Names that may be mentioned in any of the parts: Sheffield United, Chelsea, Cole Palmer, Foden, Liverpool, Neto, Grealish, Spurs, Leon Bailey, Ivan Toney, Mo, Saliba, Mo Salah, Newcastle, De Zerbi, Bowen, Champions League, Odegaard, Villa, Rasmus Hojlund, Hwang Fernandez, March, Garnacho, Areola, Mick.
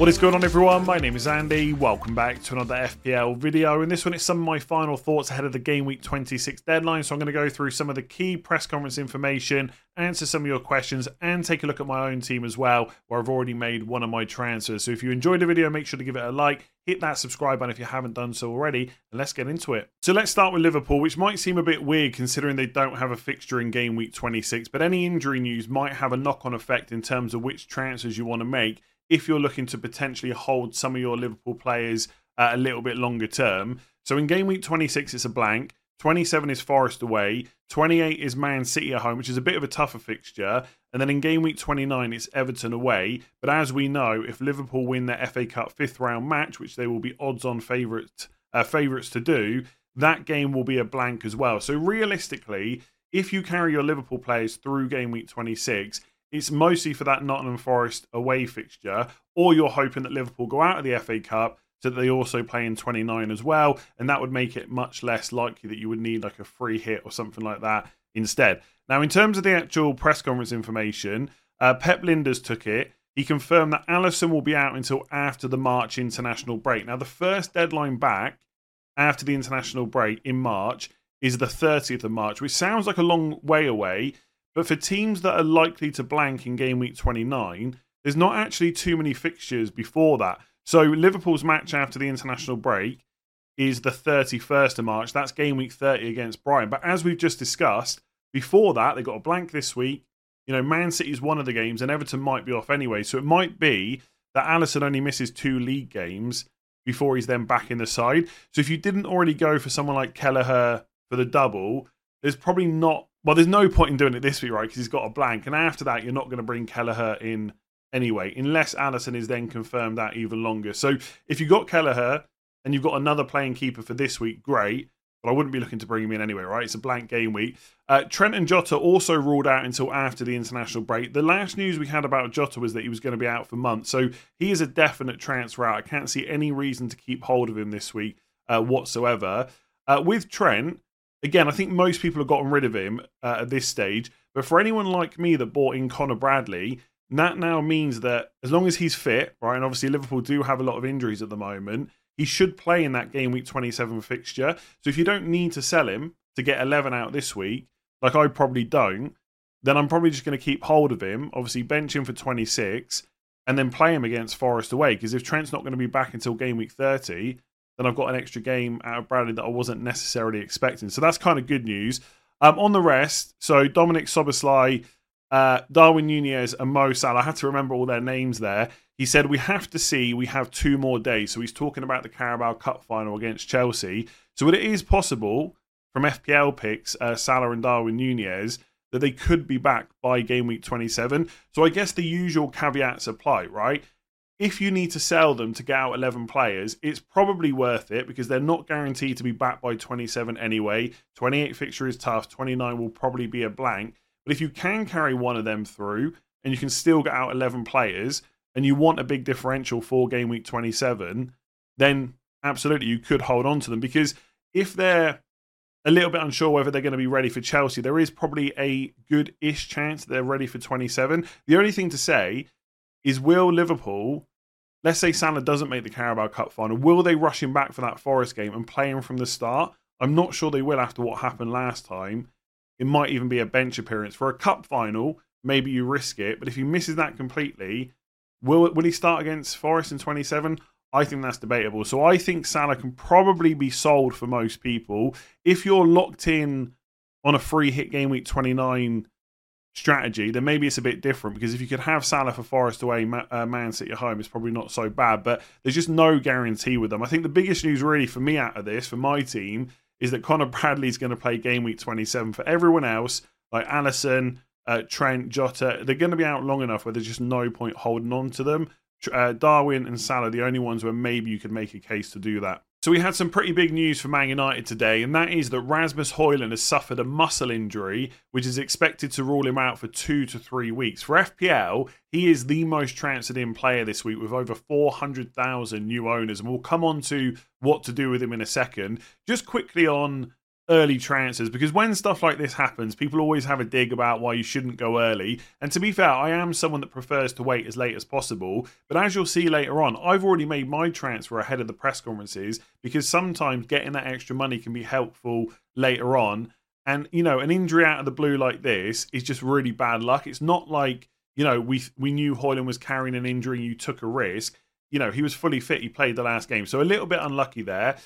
What is going on, everyone? My name is Andy. Welcome back to another FPL video. In this one, it's some of my final thoughts ahead of the Game Week 26 deadline. So I'm going to go through some of the key press conference information, answer some of your questions, and take a look at my own team as well, where I've already made one of my transfers. So if you enjoyed the video, make sure to give it a like. Hit that subscribe button if you haven't done so already, and let's get into it. So let's start with Liverpool, which might seem a bit weird considering they don't have a fixture in Game Week 26, but any injury news might have a knock-on effect in terms of which transfers you want to make if you're looking to potentially hold some of your Liverpool players a little bit longer term. So in Game Week 26, it's a blank. 27 is Forest away. 28 is Man City at home, which is a bit of a tougher fixture. And then in Game Week 29, it's Everton away. But as we know, if Liverpool win their FA Cup fifth round match, which they will be odds-on favourites to do, that game will be a blank as well. So realistically, if you carry your Liverpool players through Game Week 26, it's mostly for that Nottingham Forest away fixture, or you're hoping that Liverpool go out of the FA Cup, so that they also play in 29 as well, and that would make it much less likely that you would need like a free hit or something like that instead. Now, in terms of the actual press conference information, Pep Linders took it. He confirmed that Alisson will be out until after the March international break. Now, the first deadline back after the international break in March is the 30th of March, which sounds like a long way away, but for teams that are likely to blank in Game Week 29, there's not actually too many fixtures before that. So Liverpool's match after the international break is the 31st of March. That's Game Week 30 against Brighton. But as we've just discussed, before that, they've got a blank this week. You know, Man City's one of the games and Everton might be off anyway. So it might be that Alisson only misses two league games before he's then back in the side. So if you didn't already go for someone like Kelleher for the double, there's probably not... Well, there's no point in doing it this week, right? Because he's got a blank. And after that, you're not going to bring Kelleher in anyway, unless Alisson is then confirmed out even longer. So if you've got Kelleher and you've got another playing keeper for this week, great. But I wouldn't be looking to bring him in anyway, right? It's a blank game week. Trent and Jota also ruled out until after the international break. The last news we had about Jota was that he was going to be out for months. So he is a definite transfer out. I can't see any reason to keep hold of him this week whatsoever. With Trent, again, I think most people have gotten rid of him at this stage. But for anyone like me that bought in Connor Bradley, that now means that as long as he's fit, right, and obviously Liverpool do have a lot of injuries at the moment, he should play in that Game Week 27 fixture. So if you don't need to sell him to get 11 out this week, like I probably don't, then I'm probably just going to keep hold of him, obviously bench him for 26, and then play him against Forest away. Because if Trent's not going to be back until Game Week 30, then I've got an extra game out of Bradley that I wasn't necessarily expecting. So that's kind of good news. On the rest, so Dominic Szoboszlai, Darwin Nunez and Mo Salah, I had to remember all their names there. He said, we have to see, we have 2 more days. So he's talking about the Carabao Cup final against Chelsea. So it is possible from FPL picks, Salah and Darwin Nunez, that they could be back by Game Week 27. So I guess the usual caveats apply, right? If you need to sell them to get out 11 players, it's probably worth it because they're not guaranteed to be back by 27 anyway. 28 fixture is tough. 29 will probably be a blank. But if you can carry one of them through and you can still get out 11 players and you want a big differential for Game Week 27, then absolutely you could hold on to them. Because if they're a little bit unsure whether they're going to be ready for Chelsea, there is probably a good-ish chance they're ready for 27. The only thing to say is, will Liverpool, let's say Salah doesn't make the Carabao Cup final, will they rush him back for that Forest game and play him from the start? I'm not sure they will after what happened last time. It might even be a bench appearance. For a cup final, maybe you risk it. But if he misses that completely, will he start against Forest in 27? I think that's debatable. So I think Salah can probably be sold for most people. If you're locked in on a free hit Game Week 29 strategy, then maybe it's a bit different. Because if you could have Salah for Forest away, Man City at home, it's probably not so bad. But there's just no guarantee with them. I think the biggest news really for me out of this, for my team, is that Connor Bradley's going to play Game Week 27. For everyone else, like Alisson, Trent, Jota, they're going to be out long enough where there's just no point holding on to them. Darwin and Salah, the only ones where maybe you could make a case to do that. So we had some pretty big news for Man United today, and that is that Rasmus Hojlund has suffered a muscle injury, which is expected to rule him out for 2 to 3 weeks. For FPL, he is the most transferred-in player this week with over 400,000 new owners, and we'll come on to what to do with him in a second. Just quickly on early transfers, because when stuff like this happens, people always have a dig about why you shouldn't go early. And to be fair, I am someone that prefers to wait as late as possible. But as you'll see later on, I've already made my transfer ahead of the press conferences, because sometimes getting that extra money can be helpful later on. And, you know, an injury out of the blue like this is just really bad luck. It's not like, you know, we knew Hojlund was carrying an injury and you took a risk. You know, he was fully fit. He played the last game. So a little bit unlucky there.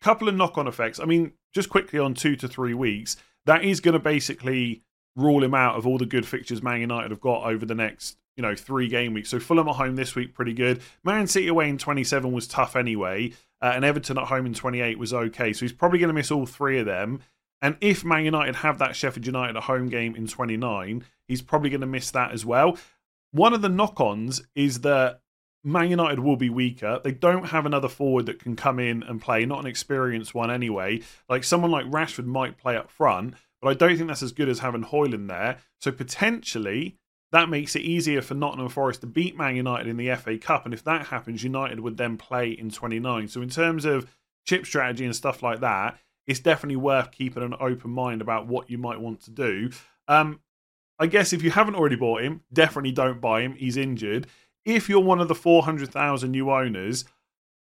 Couple of knock-on effects. I mean, just quickly on 2 to 3 weeks, that is going to basically rule him out of all the good fixtures Man United have got over the next, you know, 3 game weeks. So Fulham at home this week, pretty good. Man City away in 27 was tough anyway. And Everton at home in 28 was okay. So he's probably going to miss all 3 of them. And if Man United have that Sheffield United at home game in 29, he's probably going to miss that as well. One of the knock-ons is that Man United will be weaker. They don't have another forward that can come in and play, not an experienced one anyway. Like someone like Rashford might play up front, but I don't think that's as good as having Hojlund there. So potentially that makes it easier for Nottingham Forest to beat Man United in the FA Cup. And if that happens, United would then play in 29. So in terms of chip strategy and stuff like that, it's definitely worth keeping an open mind about what you might want to do. I guess if you haven't already bought him, definitely don't buy him. He's injured. If you're one of the 400,000 new owners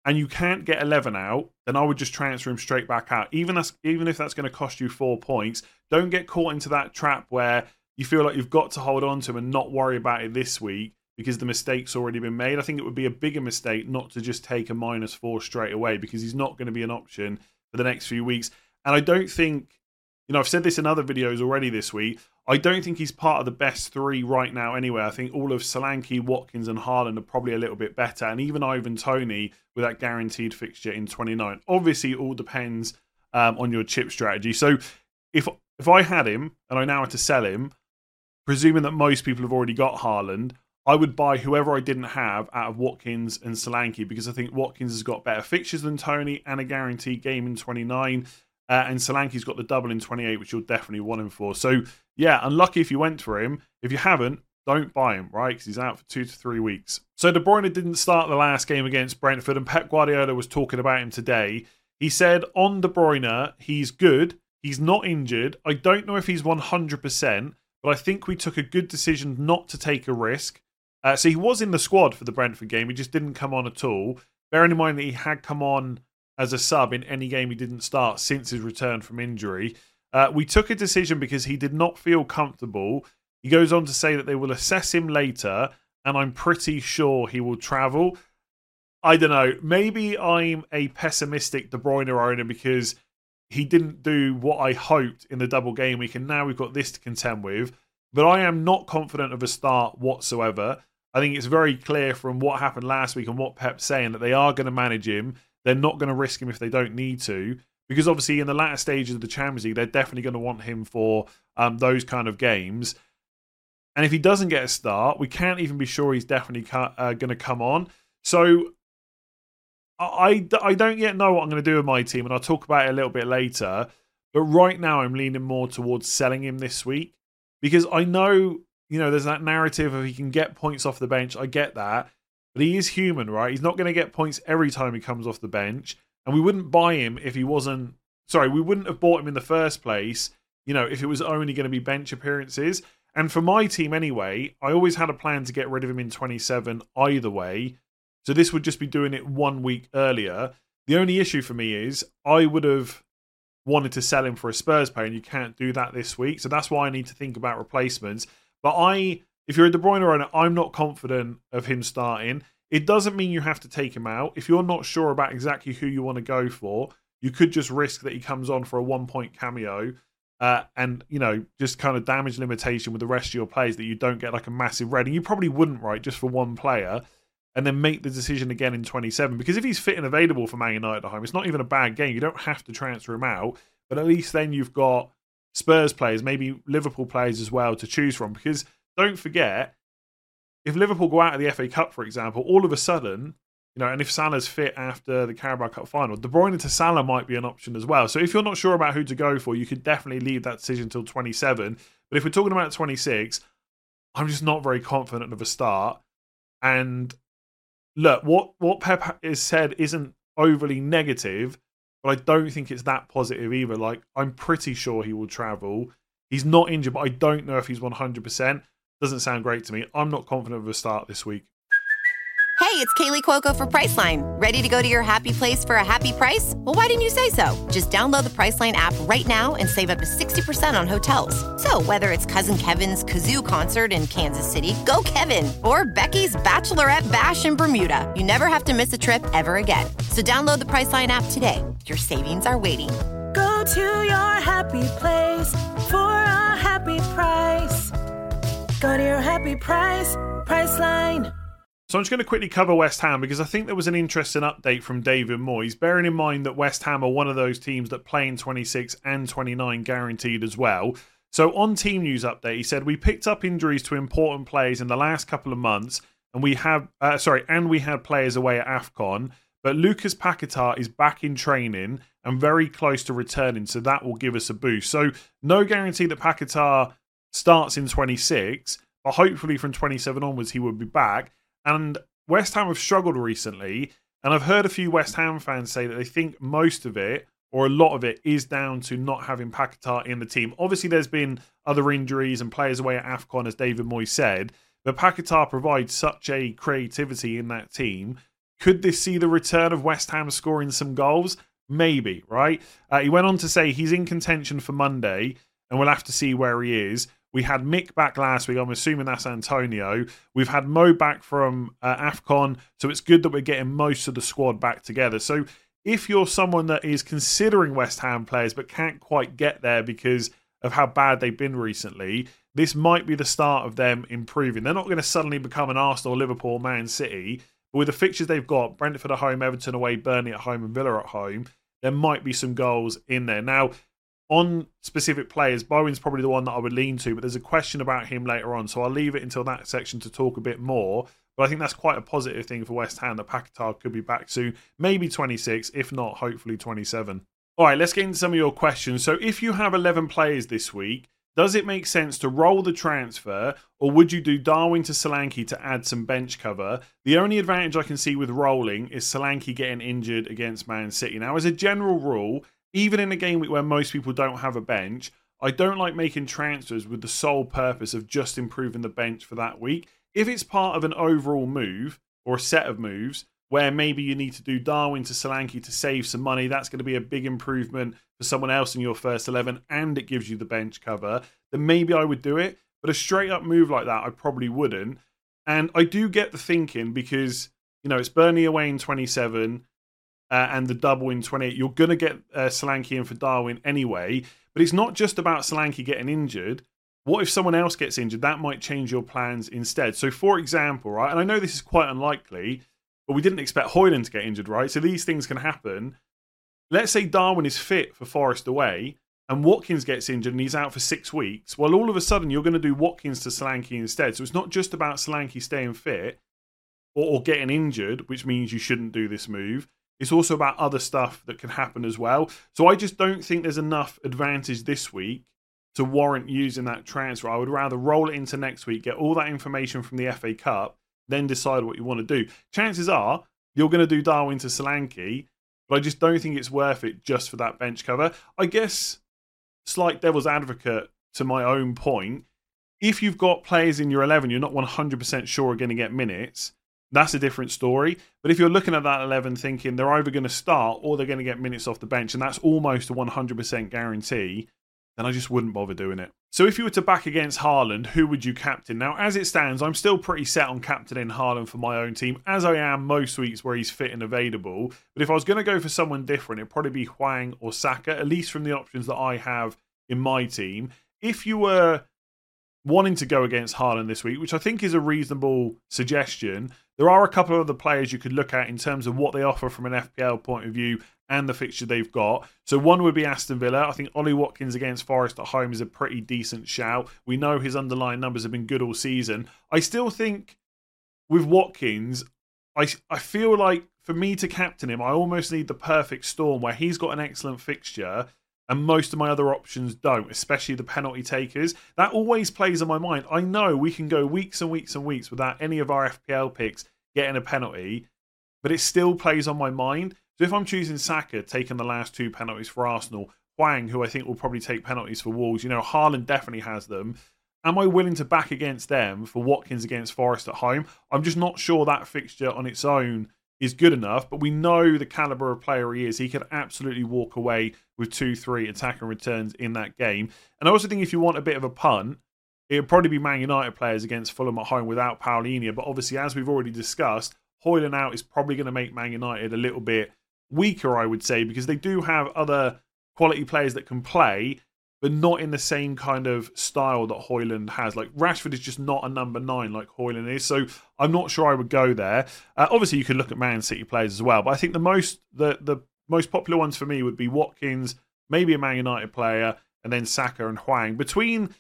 and you can't get 11 out, then I would just transfer him straight back out. Even if that's going to cost you 4 points, don't get caught into that trap where you feel like you've got to hold on to him and not worry about it this week because the mistake's already been made. I think it would be a bigger mistake not to just take a -4 straight away, because he's not going to be an option for the next few weeks. And I don't think, you know, I've said this in other videos already this week, I don't think he's part of the best 3 right now anyway. I think all of Solanke, Watkins and Haaland are probably a little bit better. And even Ivan Toney with that guaranteed fixture in 29. Obviously, it all depends on your chip strategy. So if I had him and I now had to sell him, presuming that most people have already got Haaland, I would buy whoever I didn't have out of Watkins and Solanke, because I think Watkins has got better fixtures than Toney and a guaranteed game in 29. And Solanke's got the double in 28, which you'll definitely want him for. So, yeah, unlucky if you went for him. If you haven't, don't buy him, right? Because he's out for 2 to 3 weeks. So De Bruyne didn't start the last game against Brentford, and Pep Guardiola was talking about him today. He said on De Bruyne, he's good. He's not injured. I don't know if he's 100%, but I think we took a good decision not to take a risk. So he was in the squad for the Brentford game. He just didn't come on at all. Bearing in mind that he had come on as a sub in any game he didn't start since his return from injury. We took a decision because he did not feel comfortable. He goes on to say that they will assess him later, and I'm pretty sure he will travel. I don't know. Maybe I'm a pessimistic De Bruyne owner because he didn't do what I hoped in the double game week, and now we've got this to contend with. But I am not confident of a start whatsoever. I think it's very clear from what happened last week and what Pep's saying that they are going to manage him. They're not going to risk him if they don't need to, because obviously in the latter stages of the Champions League, they're definitely going to want him for those kind of games. And if he doesn't get a start, we can't even be sure he's definitely going to come on. So I don't yet know what I'm going to do with my team, and I'll talk about it a little bit later. But right now, I'm leaning more towards selling him this week, because I know, you know, there's that narrative of he can get points off the bench. I get that. But he is human, right? He's not going to get points every time he comes off the bench. And we wouldn't buy him if he wasn't... Sorry, we wouldn't have bought him in the first place, you know, if it was only going to be bench appearances. And for my team anyway, I always had a plan to get rid of him in 27 either way. So this would just be doing it 1 week earlier. The only issue for me is I would have wanted to sell him for a Spurs player, and you can't do that this week. So that's why I need to think about replacements. But if you're a De Bruyne owner, I'm not confident of him starting. It doesn't mean you have to take him out. If you're not sure about exactly who you want to go for, you could just risk that he comes on for a 1-point cameo and, you know, just kind of damage limitation with the rest of your players that you don't get like a massive red. And you probably wouldn't, right, just for one player, and then make the decision again in 27. Because if he's fit and available for Man United at home, it's not even a bad game. You don't have to transfer him out. But at least then you've got Spurs players, maybe Liverpool players as well to choose from. Because don't forget, if Liverpool go out of the FA Cup, for example, all of a sudden, you know, and if Salah's fit after the Carabao Cup final, De Bruyne to Salah might be an option as well. So if you're not sure about who to go for, you could definitely leave that decision till 27. But if we're talking about 26, I'm just not very confident of a start. And look, what Pep has said isn't overly negative, but I don't think it's that positive either. Like, I'm pretty sure he will travel. He's not injured, but I don't know if he's 100%. Doesn't sound great to me. I'm not confident of a start this week. Hey, it's Kaylee Cuoco for Priceline. Ready to go to your happy place for a happy price? Well, why didn't you say so? Just download the Priceline app right now and save up to 60% on hotels. So whether it's Cousin Kevin's Kazoo Concert in Kansas City, go Kevin, or Becky's Bachelorette Bash in Bermuda, you never have to miss a trip ever again. So download the Priceline app today. Your savings are waiting. Go to your happy place for a happy price. Go to your happy price, Priceline. So I'm just going to quickly cover West Ham because I think there was an interesting update from David Moyes, bearing in mind that West Ham are one of those teams that play in 26 and 29 guaranteed as well. So on Team News Update, he said, we picked up injuries to important players in the last couple of months and we had players away at AFCON, but Lucas Paquetá is back in training and very close to returning, so that will give us a boost. So no guarantee that Paquetá starts in 26, but hopefully from 27 onwards he will be back. And West Ham have struggled recently, and I've heard a few West Ham fans say that they think most of it, or a lot of it, is down to not having Paquetá in the team. Obviously, there's been other injuries and players away at AFCON, as David Moyes said, but Paquetá provides such a creativity in that team. Could this see the return of West Ham scoring some goals? Maybe, right? He went on to say he's in contention for Monday, and we'll have to see where he is. We had Mick back last week. I'm assuming that's Antonio. We've had Mo back from AFCON. So it's good that we're getting most of the squad back together. So if you're someone that is considering West Ham players but can't quite get there because of how bad they've been recently, this might be the start of them improving. They're not going to suddenly become an Arsenal, Liverpool, Man City. But with the fixtures they've got, Brentford at home, Everton away, Burnley at home and Villa at home, there might be some goals in there. Now, on specific players, Bowen's probably the one that I would lean to, but there's a question about him later on, so I'll leave it until that section to talk a bit more. But I think that's quite a positive thing for West Ham, that Paquetá could be back soon, maybe 26, if not, hopefully 27. All right, let's get into some of your questions. So if you have 11 players this week, does it make sense to roll the transfer, or would you do Darwin to Solanke to add some bench cover? The only advantage I can see with rolling is Solanke getting injured against Man City. Now, as a general rule, even in a game week where most people don't have a bench, I don't like making transfers with the sole purpose of just improving the bench for that week. If it's part of an overall move or a set of moves where maybe you need to do Darwin to Solanke to save some money, that's going to be a big improvement for someone else in your first 11 and it gives you the bench cover, then maybe I would do it. But a straight up move like that, I probably wouldn't. And I do get the thinking because, you know, it's Burnley away in 27, and the double in 28, you're going to get Solanke in for Darwin anyway. But it's not just about Solanke getting injured. What if someone else gets injured? That might change your plans instead. So, for example, right, and I know this is quite unlikely, but we didn't expect Hojlund to get injured, right? So these things can happen. Let's say Darwin is fit for Forest away and Watkins gets injured and he's out for 6 weeks. Well, all of a sudden, you're going to do Watkins to Solanke instead. So it's not just about Solanke staying fit or getting injured, which means you shouldn't do this move. It's also about other stuff that can happen as well. So I just don't think there's enough advantage this week to warrant using that transfer. I would rather roll it into next week, get all that information from the FA Cup, then decide what you want to do. Chances are you're going to do Darwin to Solanke, but I just don't think it's worth it just for that bench cover. I guess, slight devil's advocate to my own point, if you've got players in your 11 you're not 100% sure are going to get minutes, that's a different story. But if you're looking at that 11 thinking they're either going to start or they're going to get minutes off the bench, and that's almost a 100% guarantee, then I just wouldn't bother doing it. So if you were to back against Haaland, who would you captain? Now, as it stands, I'm still pretty set on captaining Haaland for my own team, as I am most weeks where he's fit and available. But if I was going to go for someone different, it'd probably be Hwang or Saka, at least from the options that I have in my team. If you were wanting to go against Haaland this week, which I think is a reasonable suggestion, there are a couple of other players you could look at in terms of what they offer from an FPL point of view and the fixture they've got. So one would be Aston Villa. I think Oli Watkins against Forest at home is a pretty decent shout. We know his underlying numbers have been good all season. I still think with Watkins, I feel like for me to captain him, I almost need the perfect storm where he's got an excellent fixture and most of my other options don't, especially the penalty takers. That always plays on my mind. I know we can go weeks and weeks and weeks without any of our FPL picks getting a penalty, but it still plays on my mind. So if I'm choosing Saka, taking the last two penalties for Arsenal, Hwang, who I think will probably take penalties for Wolves, you know, Haaland definitely has them. Am I willing to back against them for Watkins against Forest at home? I'm just not sure that fixture on its own is good enough, but we know the calibre of player he is. He could absolutely walk away with 2-3 attack and returns in that game. And I also think if you want a bit of a punt, it would probably be Man United players against Fulham at home without Paulinho. But obviously, as we've already discussed, Hojlund out is probably going to make Man United a little bit weaker, I would say, because they do have other quality players that can play, but not in the same kind of style that Hojlund has. Like, Rashford is just not a number 9 like Hojlund is, so I'm not sure I would go there. Obviously, you could look at Man City players as well, but I think the most popular ones for me would be Watkins, maybe a Man United player, and then Saka and Hwang. Between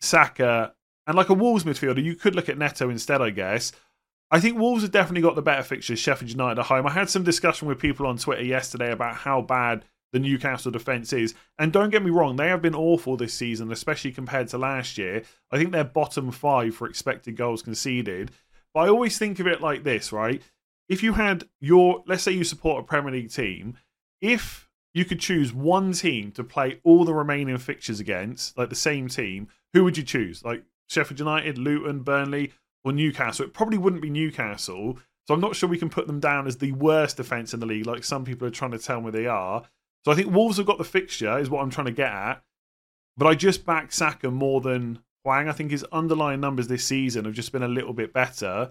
Saka and like a Wolves midfielder, you could look at Neto instead, I guess. I think Wolves have definitely got the better fixtures, Sheffield United at home. I had some discussion with people on Twitter yesterday about how bad the Newcastle defence is. And don't get me wrong, they have been awful this season, especially compared to last year. I think they're bottom 5 for expected goals conceded. But I always think of it like this, right? If you had your, let's say you support a Premier League team, if you could choose one team to play all the remaining fixtures against, like the same team, who would you choose? Like Sheffield United, Luton, Burnley, or Newcastle? It probably wouldn't be Newcastle. So I'm not sure we can put them down as the worst defence in the league, like some people are trying to tell me they are. So I think Wolves have got the fixture, is what I'm trying to get at. But I just back Saka more than Hwang. I think his underlying numbers this season have just been a little bit better.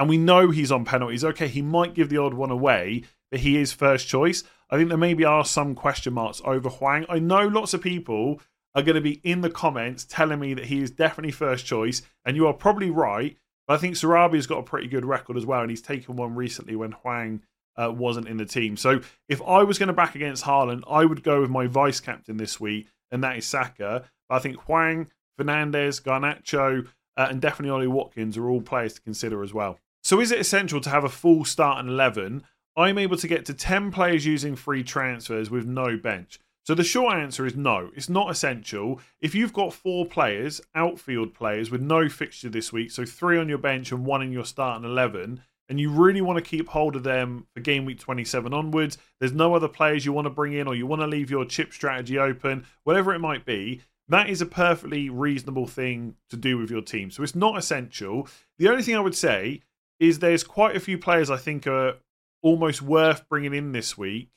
And we know he's on penalties. Okay, he might give the odd one away, but he is first choice. I think there maybe are some question marks over Hwang. I know lots of people are going to be in the comments telling me that he is definitely first choice, and you are probably right. But I think Sarabia's got a pretty good record as well, and he's taken one recently when Hwang wasn't in the team. So if I was going to back against Haaland, I would go with my vice captain this week, and that is Saka. But I think Hwang, Fernandez, Garnacho, and definitely Oli Watkins are all players to consider as well. So is it essential to have a full start in 11? I'm able to get to 10 players using free transfers with no bench. So the short answer is no, it's not essential. If you've got 4 players, outfield players, with no fixture this week, so 3 on your bench and 1 in your starting 11, and you really want to keep hold of them for game week 27 onwards, there's no other players you want to bring in, or you want to leave your chip strategy open, whatever it might be, that is a perfectly reasonable thing to do with your team. So it's not essential. The only thing I would say is there's quite a few players I think are almost worth bringing in this week,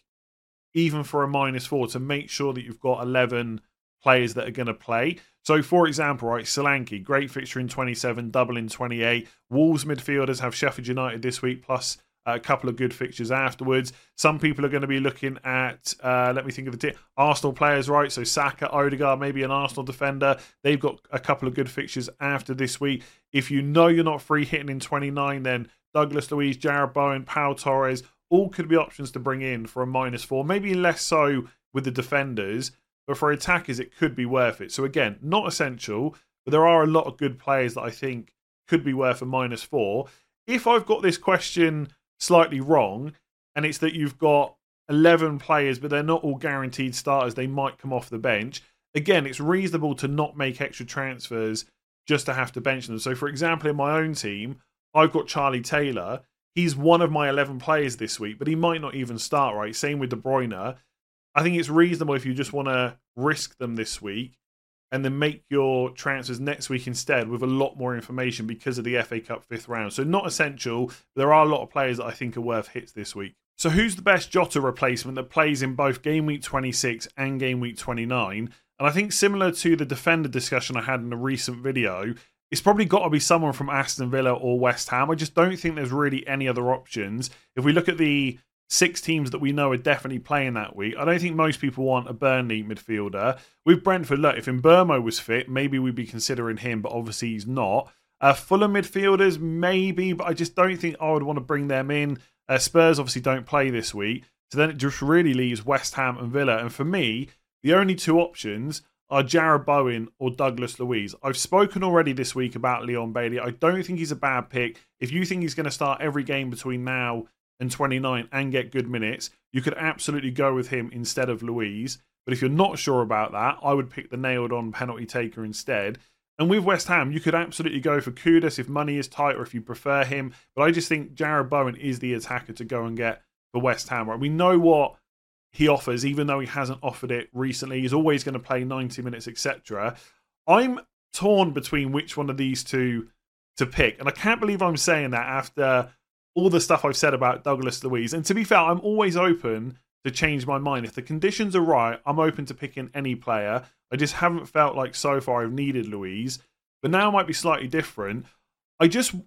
even for a -4, to make sure that you've got 11 players that are going to play. So, for example, right, Solanke, great fixture in 27, double in 28. Wolves midfielders have Sheffield United this week, plus a couple of good fixtures afterwards. Some people are going to be looking at, let me think of the Arsenal players, right? So Saka, Odegaard, maybe an Arsenal defender. They've got a couple of good fixtures after this week. If you know you're not free hitting in 29, then Douglas Luiz, Jarrod Bowen, Pau Torres, all could be options to bring in for a -4. Maybe less so with the defenders, but for attackers, it could be worth it. So again, not essential, but there are a lot of good players that I think could be worth a -4. If I've got this question slightly wrong, and it's that you've got 11 players, but they're not all guaranteed starters, they might come off the bench. Again, it's reasonable to not make extra transfers just to have to bench them. So for example, in my own team, I've got Charlie Taylor. He's one of my 11 players this week, but he might not even start, right? Same with De Bruyne. I think it's reasonable if you just want to risk them this week and then make your transfers next week instead with a lot more information because of the FA Cup 5th round. So not essential, but there are a lot of players that I think are worth hits this week. So who's the best Jota replacement that plays in both game week 26 and game week 29? And I think similar to the defender discussion I had in a recent video, it's probably got to be someone from Aston Villa or West Ham. I just don't think there's really any other options. If we look at the 6 teams that we know are definitely playing that week, I don't think most people want a Burnley midfielder. With Brentford, look, if Mbeumo was fit, maybe we'd be considering him, but obviously he's not. Fulham midfielders, maybe, but I just don't think I would want to bring them in. Spurs obviously don't play this week, so then it just really leaves West Ham and Villa. And for me, the only 2 options are Jarrod Bowen or Douglas Luiz. I've spoken already this week about Leon Bailey. I don't think he's a bad pick. If you think he's going to start every game between now and 29 and get good minutes, you could absolutely go with him instead of Luiz. But if you're not sure about that, I would pick the nailed-on penalty taker instead. And with West Ham, you could absolutely go for Kudus if money is tight or if you prefer him. But I just think Jarrod Bowen is the attacker to go and get for West Ham. Right? We know what he offers, even though he hasn't offered it recently. He's always going to play 90 minutes, etc. I'm torn between which one of these two to pick. And I can't believe I'm saying that after all the stuff I've said about Douglas Luiz. And to be fair, I'm always open to change my mind. If the conditions are right, I'm open to picking any player. I just haven't felt like so far I've needed Luiz. But now it might be slightly different. I think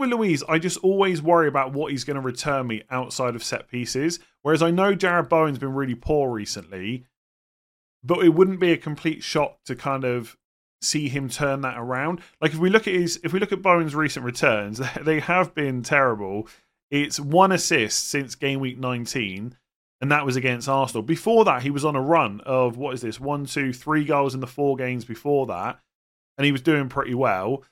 with Luiz, I just always worry about what he's going to return me outside of set pieces. Whereas I know Jarrod Bowen's been really poor recently, but it wouldn't be a complete shock to kind of see him turn that around. Like if we look at Bowen's recent returns, they have been terrible. It's one assist since game week 19, and that was against Arsenal. Before that, he was on a run of, what is this, 1, 2, 3 goals in the 4 games before that, and he was doing pretty well.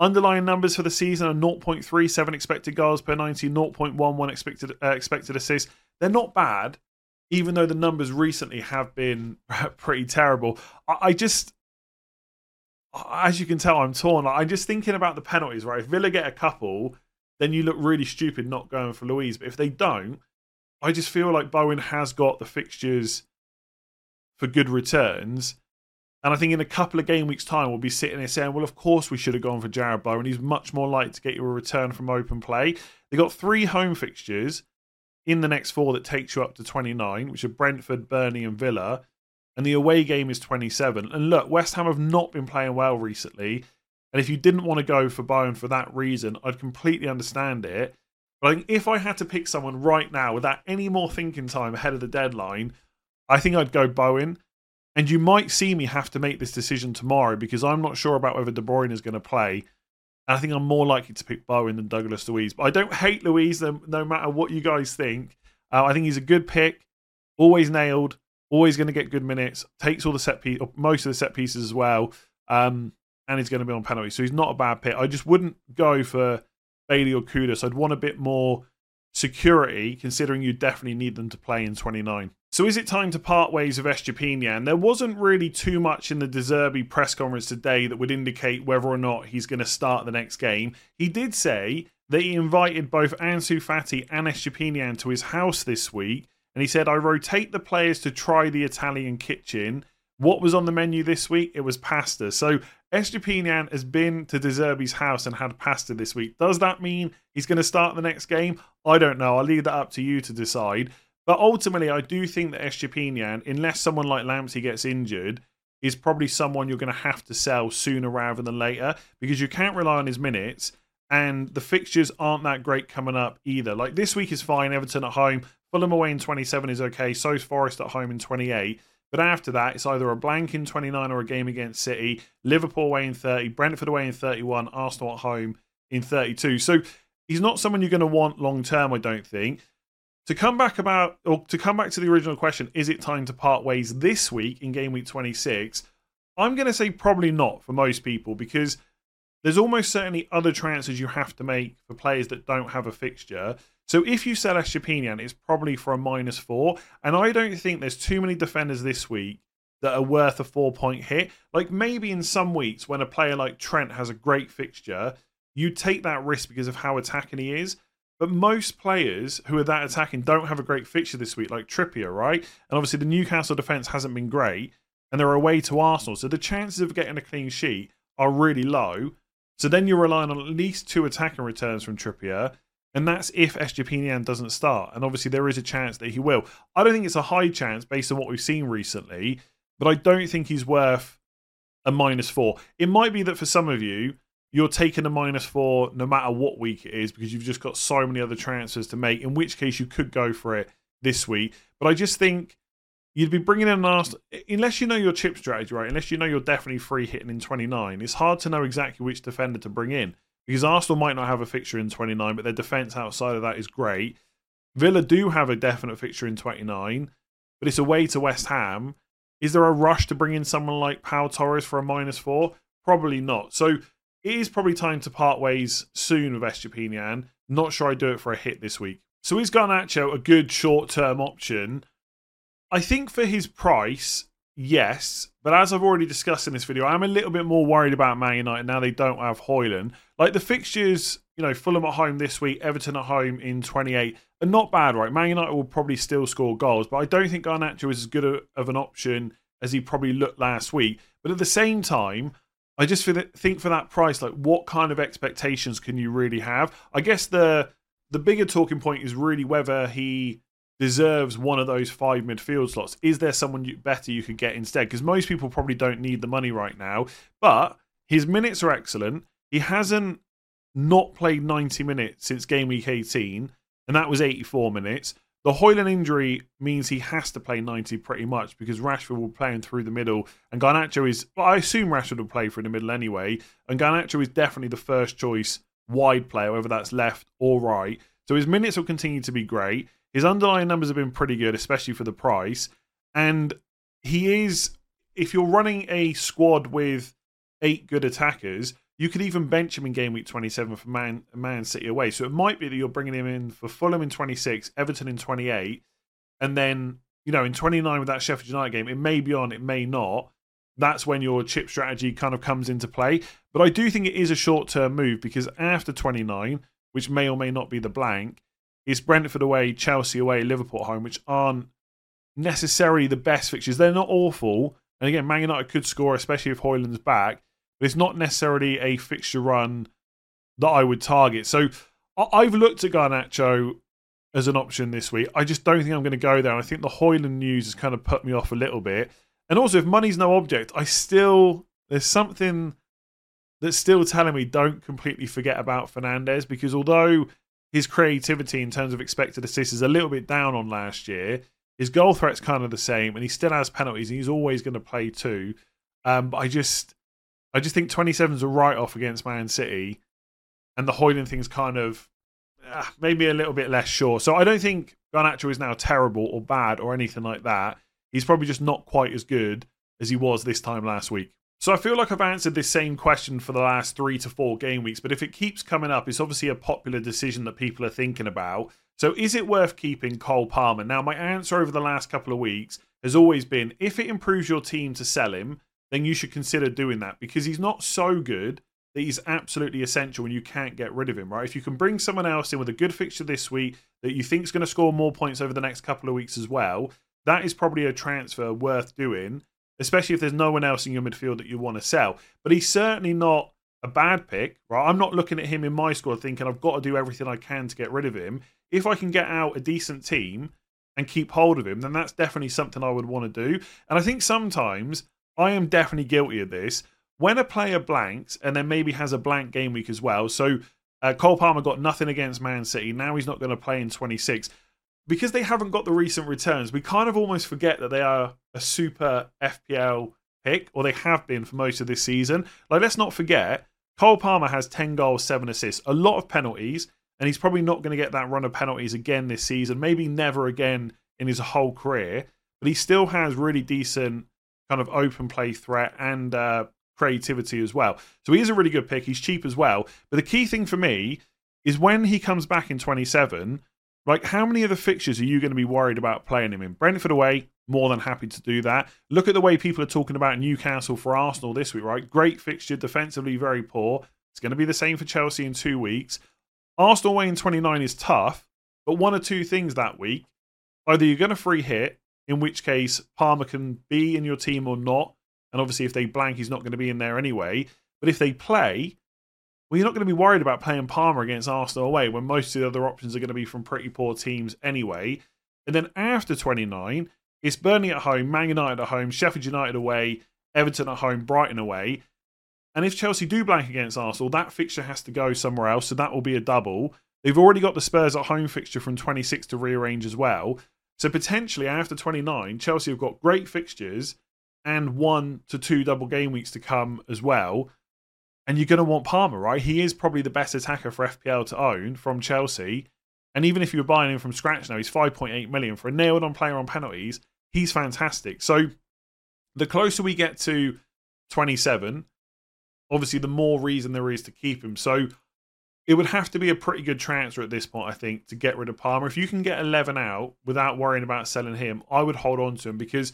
Underlying numbers for the season are 0.37 expected goals per 90, 0.11 expected assists. They're not bad, even though the numbers recently have been pretty terrible. As you can tell, I'm torn. I'm just thinking about the penalties, right? If Villa get a couple, then you look really stupid not going for Luiz. But if they don't, I just feel like Bowen has got the fixtures for good returns. And I think in a couple of game weeks' time, we'll be sitting there saying, well, of course we should have gone for Jarrod Bowen. He's much more likely to get you a return from open play. They've got 3 home fixtures in the next 4 that takes you up to 29, which are Brentford, Burnley and Villa. And the away game is 27. And look, West Ham have not been playing well recently. And if you didn't want to go for Bowen for that reason, I'd completely understand it. But I think if I had to pick someone right now without any more thinking time ahead of the deadline, I think I'd go Bowen. And you might see me have to make this decision tomorrow because I'm not sure about whether De Bruyne is going to play. And I think I'm more likely to pick Bowen than Douglas Luiz. But I don't hate Luiz, no matter what you guys think. I think he's a good pick, always nailed. Always going to get good minutes. Takes all the set pieces, most of the set pieces as well. And he's going to be on penalty. So he's not a bad pick. I just wouldn't go for Bailey or Kudus. I'd want a bit more security, considering you definitely need them to play in 29. So is it time to part ways with Estupiñán? There wasn't really too much in the De Zerbi press conference today that would indicate whether or not he's going to start the next game. He did say that he invited both Ansu Fati and Estupiñán to his house this week. And he said, I rotate the players to try the Italian kitchen. What was on the menu this week? It was pasta. So Estupiñán has been to De Zerbi's house and had pasta this week. Does that mean he's going to start the next game? I don't know. I'll leave that up to you to decide. But ultimately, I do think that Estupiñán, unless someone like Lamptey gets injured, is probably someone you're going to have to sell sooner rather than later because you can't rely on his minutes and the fixtures aren't that great coming up either. Like this week is fine, Everton at home. Fulham away in 27 is okay, so's Forest at home in 28. But after that, it's either a blank in 29 or a game against City, Liverpool away in 30, Brentford away in 31, Arsenal at home in 32. So he's not someone you're going to want long term, I don't think. To come back to the original question, is it time to part ways this week in game week 26? I'm going to say probably not for most people because there's almost certainly other transfers you have to make for players that don't have a fixture. So if you sell Estupiñán, it's probably for a -4. And I don't think there's too many defenders this week that are worth a 4-point hit. Like maybe in some weeks when a player like Trent has a great fixture, you take that risk because of how attacking he is. But most players who are that attacking don't have a great fixture this week, like Trippier, right? And obviously the Newcastle defence hasn't been great and they're away to Arsenal. So the chances of getting a clean sheet are really low. So then you're relying on at least 2 attacking returns from Trippier. And that's if Estupiñán doesn't start. And obviously there is a chance that he will. I don't think it's a high chance based on what we've seen recently, but I don't think he's worth a -4. It might be that for some of you, you're taking a -4 no matter what week it is because you've just got so many other transfers to make, in which case you could go for it this week. But I just think you'd be bringing in an Arsenal, unless you know your chip strategy, right? Unless you know you're definitely free hitting in 29, it's hard to know exactly which defender to bring in. Because Arsenal might not have a fixture in 29, but their defence outside of that is great. Villa do have a definite fixture in 29, but it's away to West Ham. Is there a rush to bring in someone like Pau Torres for a -4? Probably not. So it is probably time to part ways soon with Estupiñán. Not sure I'd do it for a hit this week. So is Garnacho a good short-term option? I think for his price, Yes, but as I've already discussed in this video, I'm a little bit more worried about Man United now they don't have Hojlund. Like the fixtures, you know, Fulham at home this week, Everton at home in 28 are not bad, right? Man United will probably still score goals, but I don't think Garnacho is as good of an option as he probably looked last week. But at the same time, I just think for that price, like what kind of expectations can you really have? I guess the bigger talking point is really whether he deserves one of those five midfield slots. Is there someone better you could get instead? Because most people probably don't need the money right now. But his minutes are excellent. He hasn't not played 90 minutes since game week 18, and that was 84 minutes. The Hojlund injury means he has to play 90 pretty much because Rashford will play him through the middle, and Garnacho is, well, I assume Rashford will play through the middle anyway, and Garnacho is definitely the first choice wide player, whether that's left or right. So his minutes will continue to be great. His underlying numbers have been pretty good, especially for the price. And he is, if you're running a squad with 8 good attackers, you could even bench him in game week 27 for Man City away. So it might be that you're bringing him in for Fulham in 26, Everton in 28, and then, you know, in 29 with that Sheffield United game, it may be on, it may not. That's when your chip strategy kind of comes into play. But I do think it is a short-term move because after 29, which may or may not be the blank, it's Brentford away, Chelsea away, Liverpool at home, which aren't necessarily the best fixtures. They're not awful. And again, Man United could score, especially if Hojlund's back. But it's not necessarily a fixture run that I would target. So I've looked at Garnacho as an option this week. I just don't think I'm going to go there. And I think the Hojlund news has kind of put me off a little bit. And also, if money's no object, there's something that's still telling me don't completely forget about Fernandez, because although his creativity in terms of expected assists is a little bit down on last year, his goal threat's kind of the same, and he still has penalties, and he's always going to play too. But I just think 27's a write-off against Man City, and the Hojlund thing's kind of maybe a little bit less sure. So I don't think Garnacho is now terrible or bad or anything like that. He's probably just not quite as good as he was this time last week. So I feel like I've answered this same question for the last 3 to 4 game weeks, but if it keeps coming up, it's obviously a popular decision that people are thinking about. So is it worth keeping Cole Palmer? Now, my answer over the last couple of weeks has always been, if it improves your team to sell him, then you should consider doing that, because he's not so good that he's absolutely essential and you can't get rid of him, right? If you can bring someone else in with a good fixture this week that you think is going to score more points over the next couple of weeks as well, that is probably a transfer worth doing, especially if there's no one else in your midfield that you want to sell. But he's certainly not a bad pick, right? I'm not looking at him in my squad thinking I've got to do everything I can to get rid of him. If I can get out a decent team and keep hold of him, then that's definitely something I would want to do. And I think sometimes I am definitely guilty of this. When a player blanks and then maybe has a blank game week as well, so Cole Palmer got nothing against Man City, now he's not going to play in 26. Because they haven't got the recent returns, we kind of almost forget that they are a super FPL pick, or they have been for most of this season. Like, let's not forget, Cole Palmer has 10 goals, 7 assists, a lot of penalties, and he's probably not going to get that run of penalties again this season, maybe never again in his whole career, but he still has really decent kind of open play threat and creativity as well. So he is a really good pick, he's cheap as well, but the key thing for me is when he comes back in 27... like, how many of the fixtures are you going to be worried about playing him in? Brentford away, more than happy to do that. Look at the way people are talking about Newcastle for Arsenal this week, right? Great fixture, defensively very poor. It's going to be the same for Chelsea in 2 weeks. Arsenal away in 29 is tough, but one or two things that week. Either you're going to free hit, in which case Palmer can be in your team or not. And obviously if they blank, he's not going to be in there anyway. But if they play, well, you're not going to be worried about playing Palmer against Arsenal away when most of the other options are going to be from pretty poor teams anyway. And then after 29, it's Burnley at home, Man United at home, Sheffield United away, Everton at home, Brighton away. And if Chelsea do blank against Arsenal, that fixture has to go somewhere else, so that will be a double. They've already got the Spurs at home fixture from 26 to rearrange as well. So potentially after 29, Chelsea have got great fixtures and 1 to 2 double game weeks to come as well. And you're going to want Palmer, right? He is probably the best attacker for FPL to own from Chelsea. And even if you were buying him from scratch now, he's 5.8 million for a nailed-on player on penalties. He's fantastic. So the closer we get to 27, obviously the more reason there is to keep him. So it would have to be a pretty good transfer at this point, I think, to get rid of Palmer. If you can get 11 out without worrying about selling him, I would hold on to him, because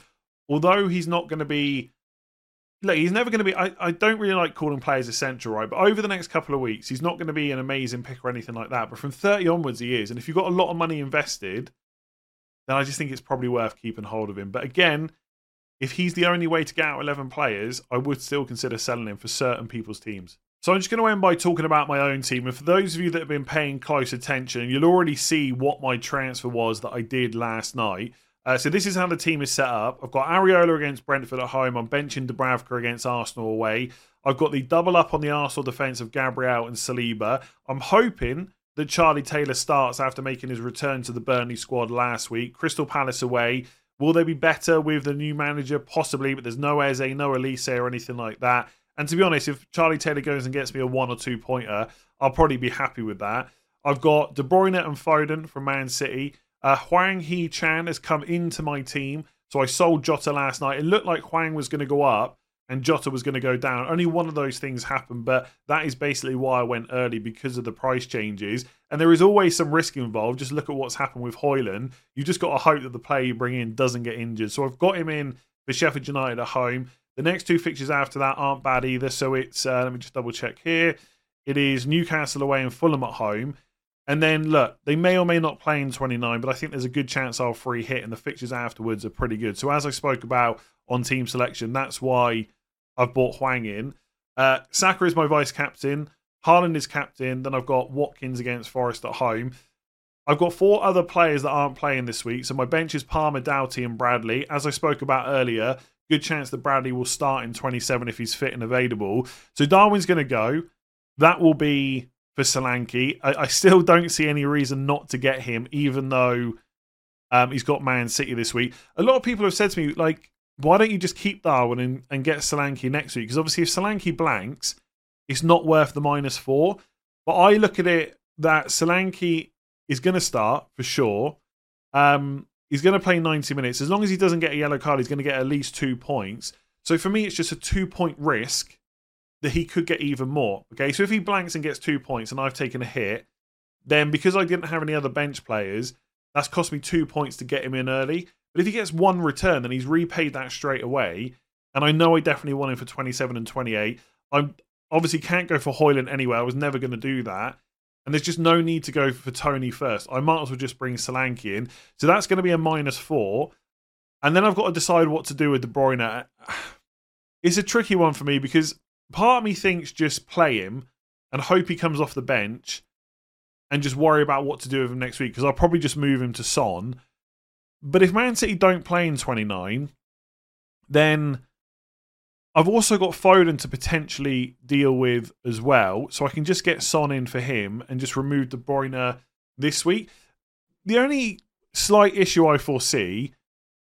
although he's not going to be... Look, he's never going to be... I don't really like calling players essential, right? But over the next couple of weeks, he's not going to be an amazing pick or anything like that. But from 30 onwards, he is. And if you've got a lot of money invested, then I just think it's probably worth keeping hold of him. But again, if he's the only way to get out 11 players, I would still consider selling him for certain people's teams. So I'm just going to end by talking about my own team. And for those of you that have been paying close attention, you'll already see what my transfer was that I did last night. So this is how the team is set up. I've got Areola against Brentford at home. I'm benching Dubravka against Arsenal away. I've got the double up on the Arsenal defence of Gabriel and Saliba. I'm hoping that Charlie Taylor starts after making his return to the Burnley squad last week. Crystal Palace away. Will they be better with the new manager? Possibly, but there's no Eze, no Elise or anything like that. And to be honest, if Charlie Taylor goes and gets me a 1 or 2 pointer, I'll probably be happy with that. I've got De Bruyne and Foden from Man City. Hwang Hee-chan has come into my team, so I sold Jota last night. It looked like Hwang was going to go up and Jota was going to go down. Only one of those things happened, but that is basically why I went early, because of the price changes. And there is always some risk involved. Just look at what's happened with Hojlund. You've just got to hope that the player you bring in doesn't get injured. So I've got him in for Sheffield United at home. The next two fixtures after that aren't bad either, so it's, let me just double check here. It is Newcastle away and Fulham at home. And then, look, they may or may not play in 29, but I think there's a good chance I'll free hit, and the fixtures afterwards are pretty good. So as I spoke about on team selection, that's why I've bought Hwang in. Saka is my vice-captain. Haaland is captain. Then I've got Watkins against Forest at home. I've got four other players that aren't playing this week. So my bench is Palmer, Doughty and Bradley. As I spoke about earlier, good chance that Bradley will start in 27 if he's fit and available. So Darwin's going to go. That will be... for Solanke. I still don't see any reason not to get him, even though he's got Man City this week. A lot of people have said to me, like, why don't you just keep Darwin and get Solanke next week? Because obviously if Solanke blanks, it's not worth the -4. But I look at it that Solanke is going to start for sure. He's going to play 90 minutes. As long as he doesn't get a yellow card, he's going to get at least 2 points. So for me, it's just a 2-point risk that he could get even more. Okay, so if he blanks and gets 2 points and I've taken a hit, then because I didn't have any other bench players, that's cost me 2 points to get him in early. But if he gets one return, then he's repaid that straight away. And I know I definitely want him for 27 and 28. I obviously can't go for Hojlund anyway. I was never going to do that. And there's just no need to go for Tony first. I might as well just bring Solanke in. So that's going to be a -4. And then I've got to decide what to do with De Bruyne. It's a tricky one for me because part of me thinks just play him and hope he comes off the bench and just worry about what to do with him next week, because I'll probably just move him to Son. But if Man City don't play in 29, then I've also got Foden to potentially deal with as well, so I can just get Son in for him and just remove De Bruyne this week. The only slight issue I foresee,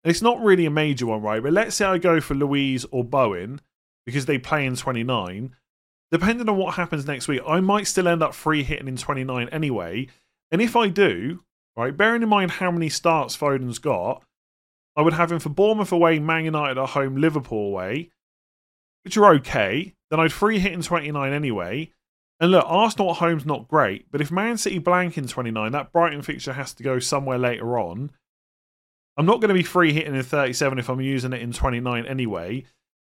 and it's not really a major one, right, but let's say I go for Louise or Bowen, because they play in 29, depending on what happens next week, I might still end up free hitting in 29 anyway. And if I do, right, bearing in mind how many starts Foden's got, I would have him for Bournemouth away, Man United at home, Liverpool away, which are okay. Then I'd free hit in 29 anyway. And look, Arsenal at home's not great, but if Man City blank in 29, that Brighton fixture has to go somewhere later on. I'm not going to be free hitting in 37 if I'm using it in 29 anyway.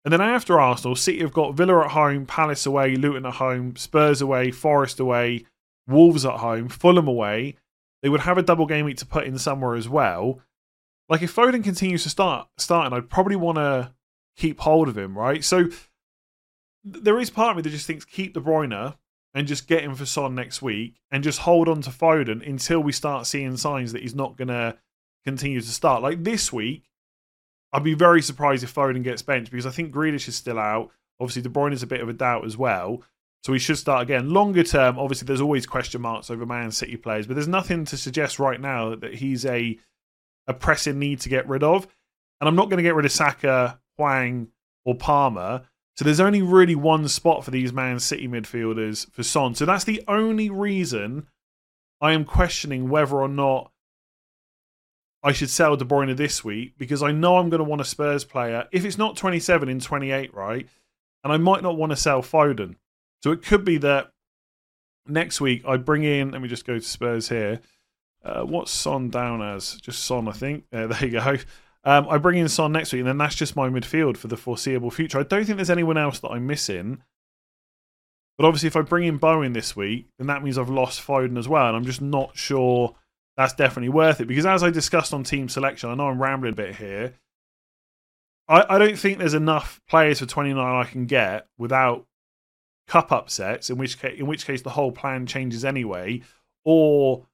And then after Arsenal, City have got Villa at home, Palace away, Luton at home, Spurs away, Forest away, Wolves at home, Fulham away. They would have a double game week to put in somewhere as well. Like, if Foden continues to starting, I'd probably want to keep hold of him, right? So there is part of me that just thinks keep De Bruyne and just get him for Son next week and just hold on to Foden until we start seeing signs that he's not going to continue to start. Like this week, I'd be very surprised if Foden gets benched, because I think Grealish is still out. Obviously, De Bruyne is a bit of a doubt as well. So he should start again. Longer term, obviously, there's always question marks over Man City players, but there's nothing to suggest right now that he's a pressing need to get rid of. And I'm not going to get rid of Saka, Hwang, or Palmer. So there's only really one spot for these Man City midfielders for Son. So that's the only reason I am questioning whether or not I should sell De Bruyne this week, because I know I'm going to want a Spurs player. If it's not 27 in 28, right? And I might not want to sell Foden. So it could be that next week I bring in, let me just go to Spurs here. What's Son down as? Just Son, I think. There you go. I bring in Son next week, and then that's just my midfield for the foreseeable future. I don't think there's anyone else that I'm missing. But obviously, if I bring in Bowen this week, then that means I've lost Foden as well, and I'm just not sure that's definitely worth it. Because as I discussed on team selection, I know I'm rambling a bit here, I don't think there's enough players for 29 I can get without cup upsets, in which case the whole plan changes anyway, or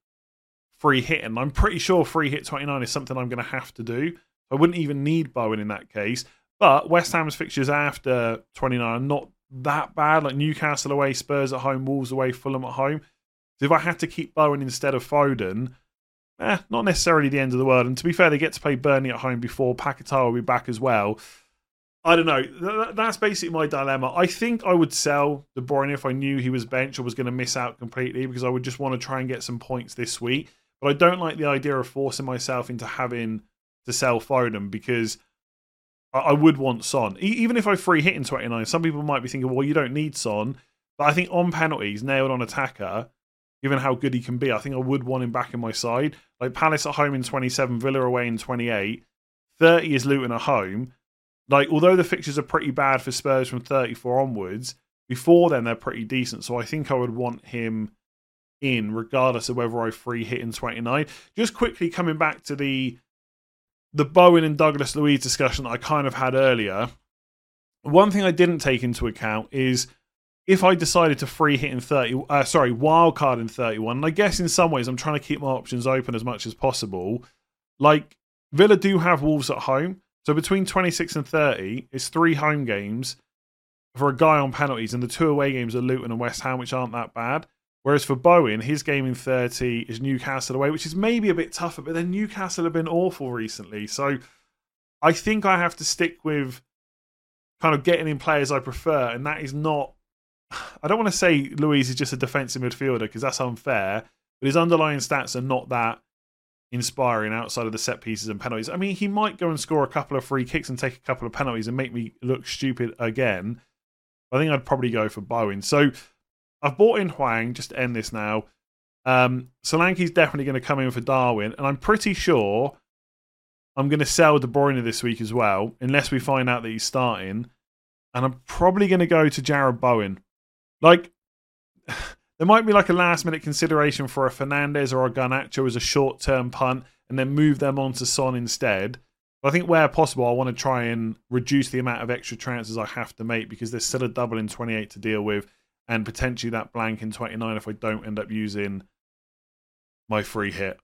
free hitting. I'm pretty sure free hit 29 is something I'm going to have to do. I wouldn't even need Bowen in that case. But West Ham's fixtures after 29 are not that bad, like Newcastle away, Spurs at home, Wolves away, Fulham at home. So if I had to keep Bowen instead of Foden, not necessarily the end of the world. And to be fair, they get to play Burnley at home before. Paquetá will be back as well. I don't know. That's basically my dilemma. I think I would sell De Bruyne if I knew he was bench or was going to miss out completely, because I would just want to try and get some points this week. But I don't like the idea of forcing myself into having to sell Foden, because I would want Son. Even if I free hit in 29, some people might be thinking, well, you don't need Son. But I think on penalties, nailed on attacker, given how good he can be, I think I would want him back in my side. Like Palace at home in 27, Villa away in 28, 30 is Luton at home. Like, although the fixtures are pretty bad for Spurs from 34 onwards, before then they're pretty decent. So I think I would want him in, regardless of whether I free hit in 29. Just quickly coming back to the Bowen and Douglas Luiz discussion that I kind of had earlier. One thing I didn't take into account is if I decided to free hit in wildcard in 31, and I guess in some ways I'm trying to keep my options open as much as possible. Like, Villa do have Wolves at home, so between 26 and 30, it's 3 home games for a guy on penalties, and the 2 away games are Luton and West Ham, which aren't that bad. Whereas for Bowen, his game in 30 is Newcastle away, which is maybe a bit tougher, but then Newcastle have been awful recently. So I think I have to stick with kind of getting in players I prefer, and that is not... I don't want to say Luiz is just a defensive midfielder, because that's unfair, but his underlying stats are not that inspiring outside of the set pieces and penalties. I mean, he might go and score a couple of free kicks and take a couple of penalties and make me look stupid again. I think I'd probably go for Bowen. So... I've bought in Hwang, just to end this now. Solanke's definitely going to come in for Darwin, and I'm pretty sure I'm going to sell De Bruyne this week as well, unless we find out that he's starting. And I'm probably going to go to Jarrod Bowen. Like, there might be like a last-minute consideration for a Fernandez or a Garnacho as a short-term punt, and then move them on to Son instead. But I think where possible, I want to try and reduce the amount of extra transfers I have to make, because there's still a double in 28 to deal with, and potentially that blank in 29 if I don't end up using my free hit.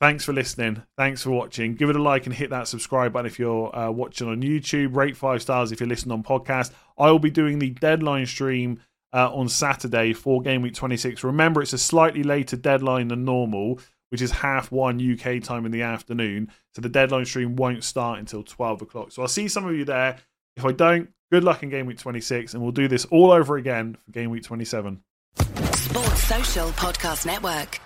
Thanks for listening. Thanks for watching. Give it a like and hit that subscribe button if you're watching on YouTube. Rate 5 stars if you're listening on podcast. I will be doing the deadline stream on Saturday for Game Week 26. Remember, it's a slightly later deadline than normal, which is 1:30 UK time in the afternoon. So the deadline stream won't start until 12 o'clock. So I'll see some of you there. If I don't, good luck in Game Week 26, and we'll do this all over again for Game Week 27. Sports Social Podcast Network.